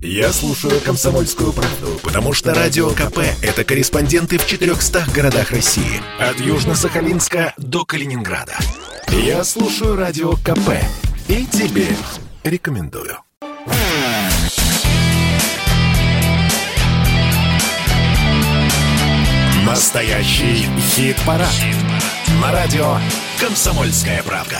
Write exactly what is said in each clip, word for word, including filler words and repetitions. Я слушаю «Комсомольскую правду», потому что Радио КП – это корреспонденты в четырехстах городах России. От Южно-Сахалинска до Калининграда. Я слушаю Радио КП и тебе рекомендую. Настоящий хит-парад. Хит-парад. На радио «Комсомольская правда».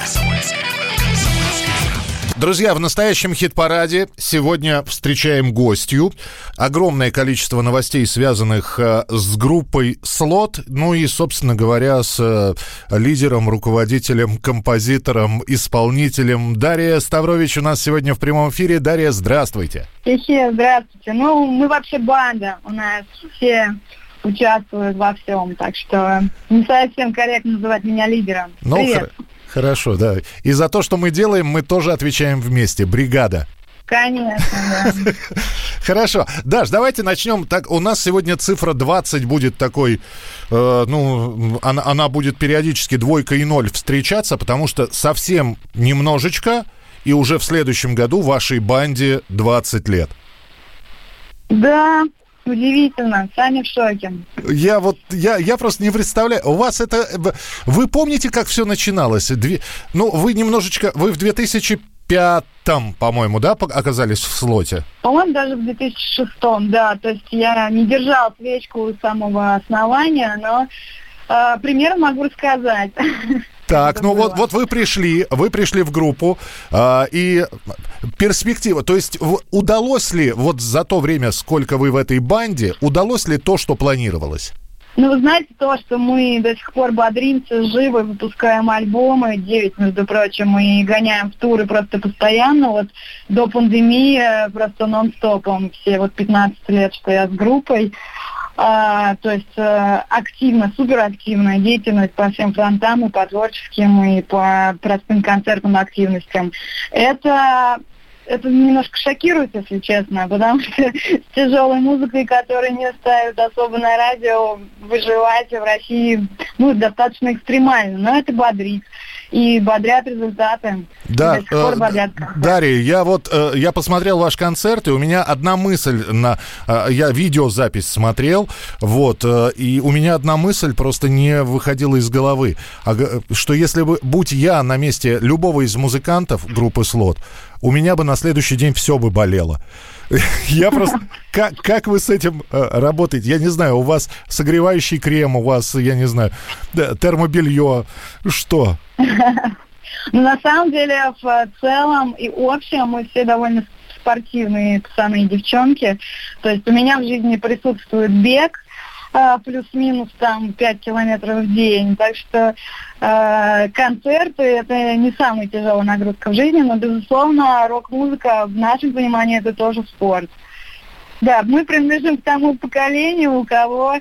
Друзья, в настоящем хит-параде сегодня встречаем гостью. Огромное количество новостей, связанных с группой «Слот», ну и, собственно говоря, с лидером, руководителем, композитором, исполнителем. Дарий Ставрович у нас сегодня в прямом эфире. Дарья, здравствуйте. Все, здравствуйте. Ну, мы вообще банда у нас, все... участвуют во всем, так что не совсем корректно называть меня лидером. Ну, Привет. Хор- хорошо, да. И за то, что мы делаем, мы тоже отвечаем вместе. Бригада. Конечно, да. Хорошо. Даш, давайте начнем. Так, у нас сегодня цифра двадцать будет такой, э, ну, она, она будет периодически двойка и ноль встречаться, потому что совсем немножечко, и уже в следующем году вашей банде двадцать лет. Да. Удивительно, сами в шоке. Я вот, я, я просто не представляю. У вас это... Вы помните, как все начиналось? Две... Ну, вы немножечко... Вы в две тысячи пятом, по-моему, да, оказались в «Слоте»? По-моему, даже в две тысячи шестом, да. То есть я не держала свечку с самого основания, но э, примерно могу рассказать. Так, ну вот, вот вы пришли, вы пришли в группу, э, и перспектива, то есть в, удалось ли вот за то время, сколько вы в этой банде, удалось ли то, что планировалось? Ну, вы знаете, то, что мы до сих пор бодримся, живы, выпускаем альбомы, девять, между прочим, и гоняем в туры просто постоянно, вот до пандемии просто нон-стопом, все вот пятнадцать лет, что я с группой. А, то есть э, активно, суперактивная деятельность по всем фронтам, и по творческим, и по простым концертным активностям. Это, это немножко шокирует, если честно, потому что с тяжелой музыкой, которую не ставят особо на радио, выживать в России, ну, достаточно экстремально, но это бодрит. И бодрят результаты. Да, и до сих пор бодрят. Дарья, я вот я посмотрел ваш концерт, и у меня одна мысль на я видеозапись смотрел, вот, и у меня одна мысль просто не выходила из головы, что если бы будь я на месте любого из музыкантов группы «Слот», у меня бы на следующий день все бы болело. Я просто... Как, как вы с этим работаете? Я не знаю, у вас согревающий крем, у вас, я не знаю, термобелье, что? Ну, на самом деле, в целом и общем мы все довольно спортивные пацаны и девчонки. То есть у меня в жизни присутствует бег, плюс-минус там пять километров в день. Так что э, концерты – это не самая тяжелая нагрузка в жизни, но, безусловно, рок-музыка в нашем понимании – это тоже спорт. Да, мы принадлежим к тому поколению, у кого, э,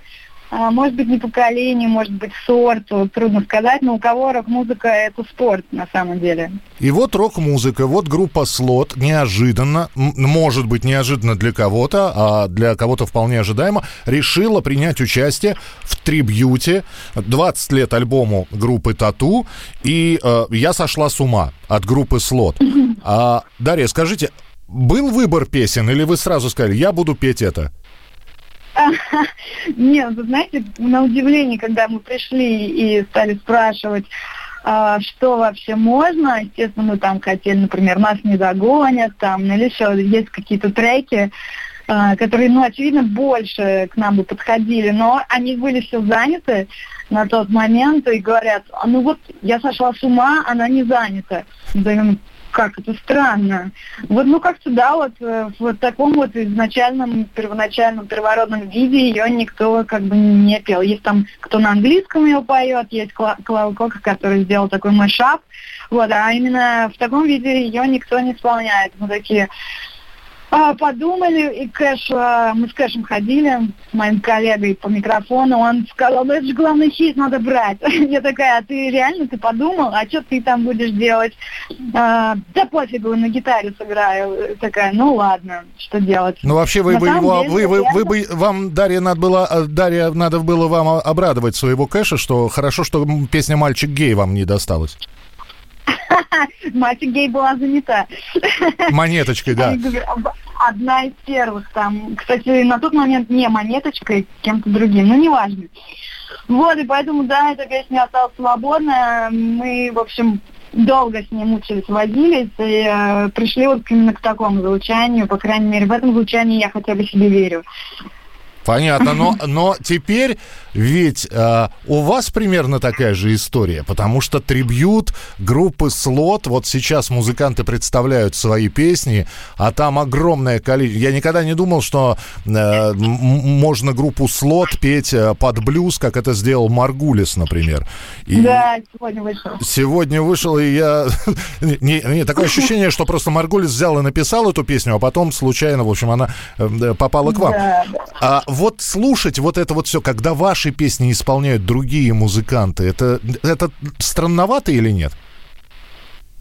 может быть, не поколению, может быть, сорту, трудно сказать, но у кого рок-музыка – это спорт на самом деле. И вот рок-музыка, вот группа «Слот» неожиданно, может быть, неожиданно для кого-то, а для кого-то вполне ожидаемо, решила принять участие в трибьюте двадцать лет альбому группы «Тату», и э, «Я сошла с ума» от группы «Слот». А, Дарья, скажите, был выбор песен, или вы сразу сказали, я буду петь это? Нет, вы знаете, на удивление, когда мы пришли и стали спрашивать, что вообще можно, естественно, мы там хотели, например, «Нас не догонят», там, или еще есть какие-то треки, которые, ну, очевидно, больше к нам бы подходили, но они были все заняты на тот момент и говорят, ну вот, я сошла с ума, она не занята. Как это странно. Вот, ну, как-то, да, вот в таком вот изначальном, первоначальном, первородном виде ее никто как бы не пел. Есть там, кто на английском ее поет, есть Кла- Клава Кока, который сделал такой мэшап. Вот, а именно в таком виде ее никто не исполняет. Мы такие а, подумали, и Кэш, а, мы с Кэшем ходили, с моим коллегой по микрофону, он сказал, ну, это же главный хит, надо брать. Я такая, а ты реально, ты подумал, а что ты там будешь делать? А, да пофигу, на гитаре сыграю. Такая, ну ладно, что делать. Ну вообще, вы бы его, деле, вы, вы, вы бы, вам, Дарья, надо было, Дарья, надо было вам обрадовать своего Кэша, что хорошо, что песня «Мальчик гей» вам не досталась. Мальчик гей была занята. Монеточкой, да. одна из первых там, кстати, на тот момент не монеточкой, кем-то другим, но неважно. Вот, и поэтому, да, эта песня осталась свободная. Мы, в общем, долго с ней мучились, возились, и э, пришли вот именно к такому звучанию. По крайней мере, в этом звучании я хотя бы себе верю. Понятно, но, но теперь ведь э, у вас примерно такая же история, потому что трибьют группы «Слот», вот сейчас музыканты представляют свои песни, а там огромное количество... Я никогда не думал, что э, можно группу «Слот» петь под блюз, как это сделал Маргулис, например. И да, сегодня вышел. Сегодня вышел, и я... не, не, такое ощущение, что просто Маргулис взял и написал эту песню, а потом случайно, в общем, она попала к вам. Да, да. А, вот слушать вот это вот все, когда ваши песни исполняют другие музыканты, это, это странновато или нет?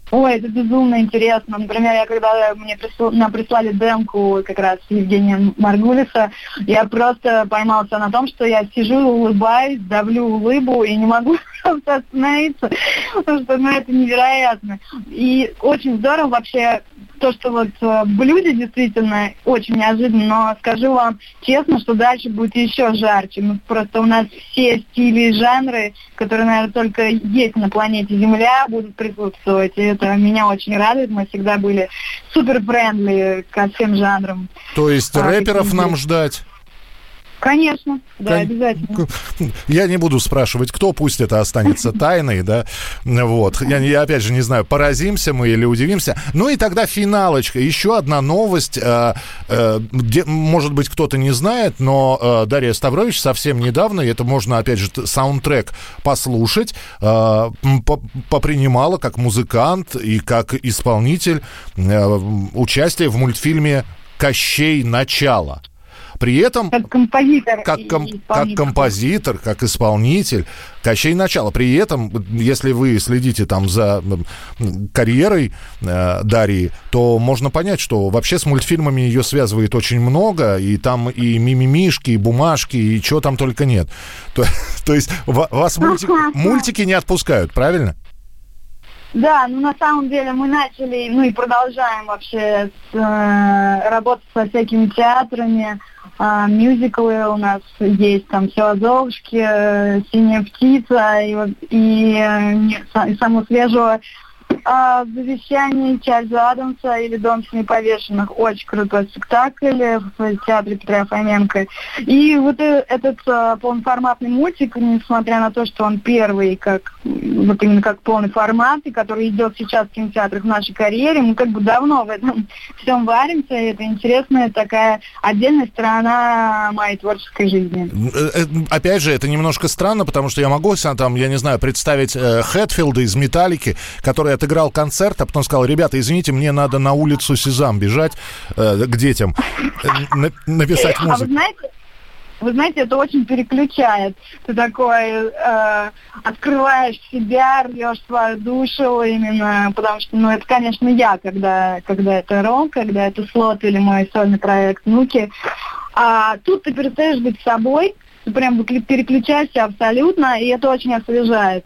Ой, это безумно интересно. Например, я когда мне присл... нам прислали демку как раз Евгения Маргулиса, я просто поймалась на том, что я сижу, улыбаюсь, давлю улыбу и не могу остановиться, потому что, ну, это невероятно. И очень здорово вообще то, что вот в блюде действительно очень неожиданно, но скажу вам честно, что дальше будет еще жарче. Ну, просто у нас все стили и жанры, которые, наверное, только есть на планете Земля, будут присутствовать. И это меня очень радует. Мы всегда были супер-френдли ко всем жанрам. То есть а, рэперов нам ждать? Конечно, да, Кон... обязательно. Я не буду спрашивать, кто, пусть это останется тайной, да, вот. Я, я опять же не знаю, поразимся мы или удивимся. Ну и тогда финалочка, еще одна новость, э, э, где, может быть, кто-то не знает, но э, Дарий Ставрович совсем недавно, и это можно, опять же, саундтрек послушать, э, попринимала как музыкант и как исполнитель э, участие в мультфильме «Кощей. Начало». При этом, как композитор, как, ком, как, композитор как исполнитель, Кощей Начало. При этом, если вы следите там за карьерой э, Дарьи, то можно понять, что вообще с мультфильмами ее связывает очень много, и там и мимимишки, и бумажки, и чего там только нет. То, то есть вас мультик, мультики не отпускают, правильно? Да, ну на самом деле мы начали, ну и продолжаем вообще с, э, работать со всякими театрами. А, мюзиклы у нас есть, там все о Золушке, «Синяя птица» и, и, и самого свежего а, завещания Чарльза Адамса или «Дом с неповешенных». Очень крутой спектакль в театре Петра Фоменко. И вот этот а, полноформатный мультик, несмотря на то, что он первый, как вот именно как полный формат, и который идет сейчас в кинотеатрах в нашей карьере, мы как бы давно в этом всем варимся, и это интересная такая отдельная сторона моей творческой жизни. Опять же, это немножко странно, потому что я могу там, я не знаю, представить Хэтфилда из «Металлики», который отыграл концерт, а потом сказал: ребята, извините, мне надо на улицу Сезам бежать к детям, написать музыку. А вы знаете... Вы знаете, это очень переключает. Ты такой э, открываешь себя, рвешь свою душу именно, потому что, ну, это, конечно, я, когда, когда это рок, когда это слот или мой сольный проект «Нуки». А тут ты перестаешь быть собой, ты прям переключаешься абсолютно, и это очень освежает.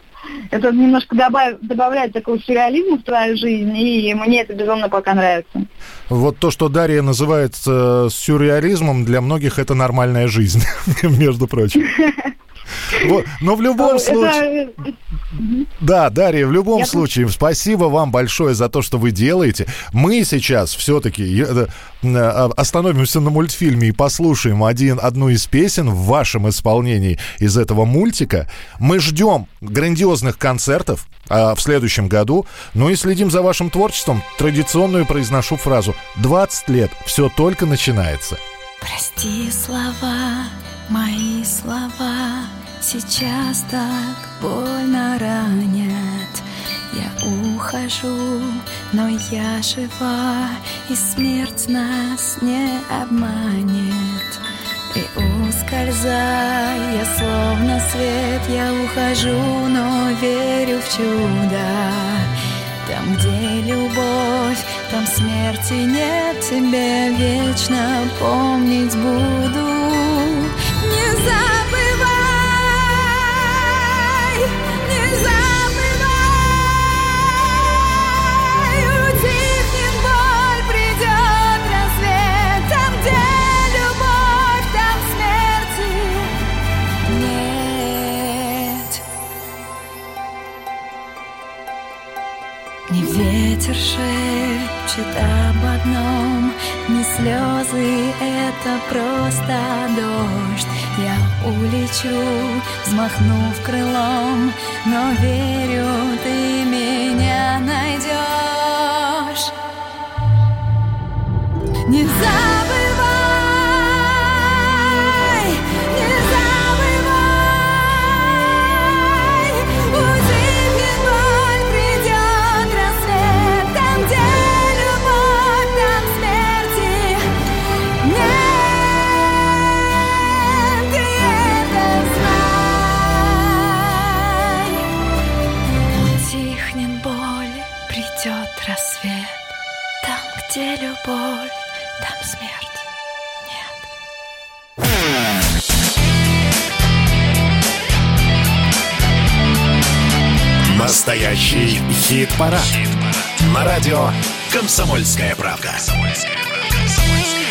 Это немножко добав... добавляет такого сюрреализма в твою жизнь, и мне это безумно пока нравится. Вот то, что Дарья называет э, сюрреализмом, для многих это нормальная жизнь, между прочим. Вот. Но в любом случае... Да, Дарья, в любом случае, спасибо вам большое за то, что вы делаете. Мы сейчас все-таки остановимся на мультфильме и послушаем один, одну из песен в вашем исполнении из этого мультика. Мы ждем грандиозных концертов а, в следующем году. Ну и следим за вашим творчеством. Традиционную произношу фразу: двадцать лет, все только начинается. Прости слова, мои слова сейчас так больно ранят. Я ухожу, но я жива, и смерть нас не обманет. И ускользая, словно свет, я ухожу, но верю в чудо. Там, где любовь, там смерти нет, тебя вечно помнить буду. Не забывай, не забывай, утихнет боль, придет рассвет. слезы — это просто дождь. Я улечу, взмахнув крылом, но верю, ты меня найдешь. Не забывай, не забывай, утихнет боль, придет рассвет. Там, где любовь, там смерти нет, ты это знай. Утихнет боль, придет рассвет. Там, где любовь, там смерть нет. Настоящий хит-парад. Хит-парад. На радио «Комсомольская правда». «Комсомольская правда».